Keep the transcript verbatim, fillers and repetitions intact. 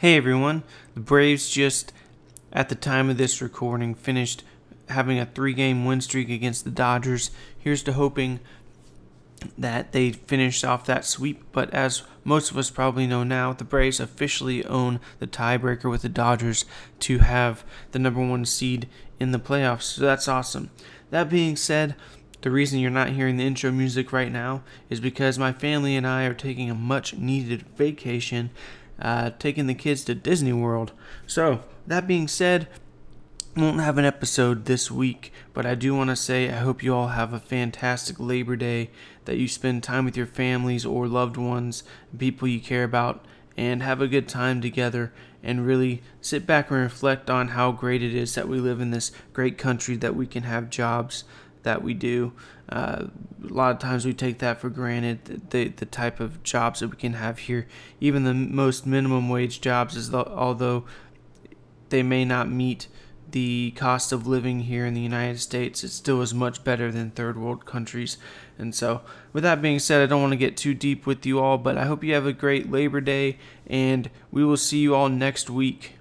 Hey everyone, the Braves just, at the time of this recording, finished having a three-game win streak against the Dodgers. Here's to hoping that they finish off that sweep, but as most of us probably know now, the Braves officially own the tiebreaker with the Dodgers to have the number one seed in the playoffs, so that's awesome. That being said, the reason you're not hearing the intro music right now is because my family and I are taking a much-needed vacation. Uh, taking the kids to Disney World. So, that being said, I won't have an episode this week, but I do want to say I hope you all have a fantastic Labor Day, that you spend time with your families or loved ones, people you care about, and have a good time together and really sit back and reflect on how great it is that we live in this great country, that we can have jobs that we do. Uh, a lot of times we take that for granted, the the type of jobs that we can have here. Even the most minimum wage jobs, is the, although they may not meet the cost of living here in the United States, it still is much better than third world countries. And so, with that being said, I don't want to get too deep with you all, but I hope you have a great Labor Day, and we will see you all next week.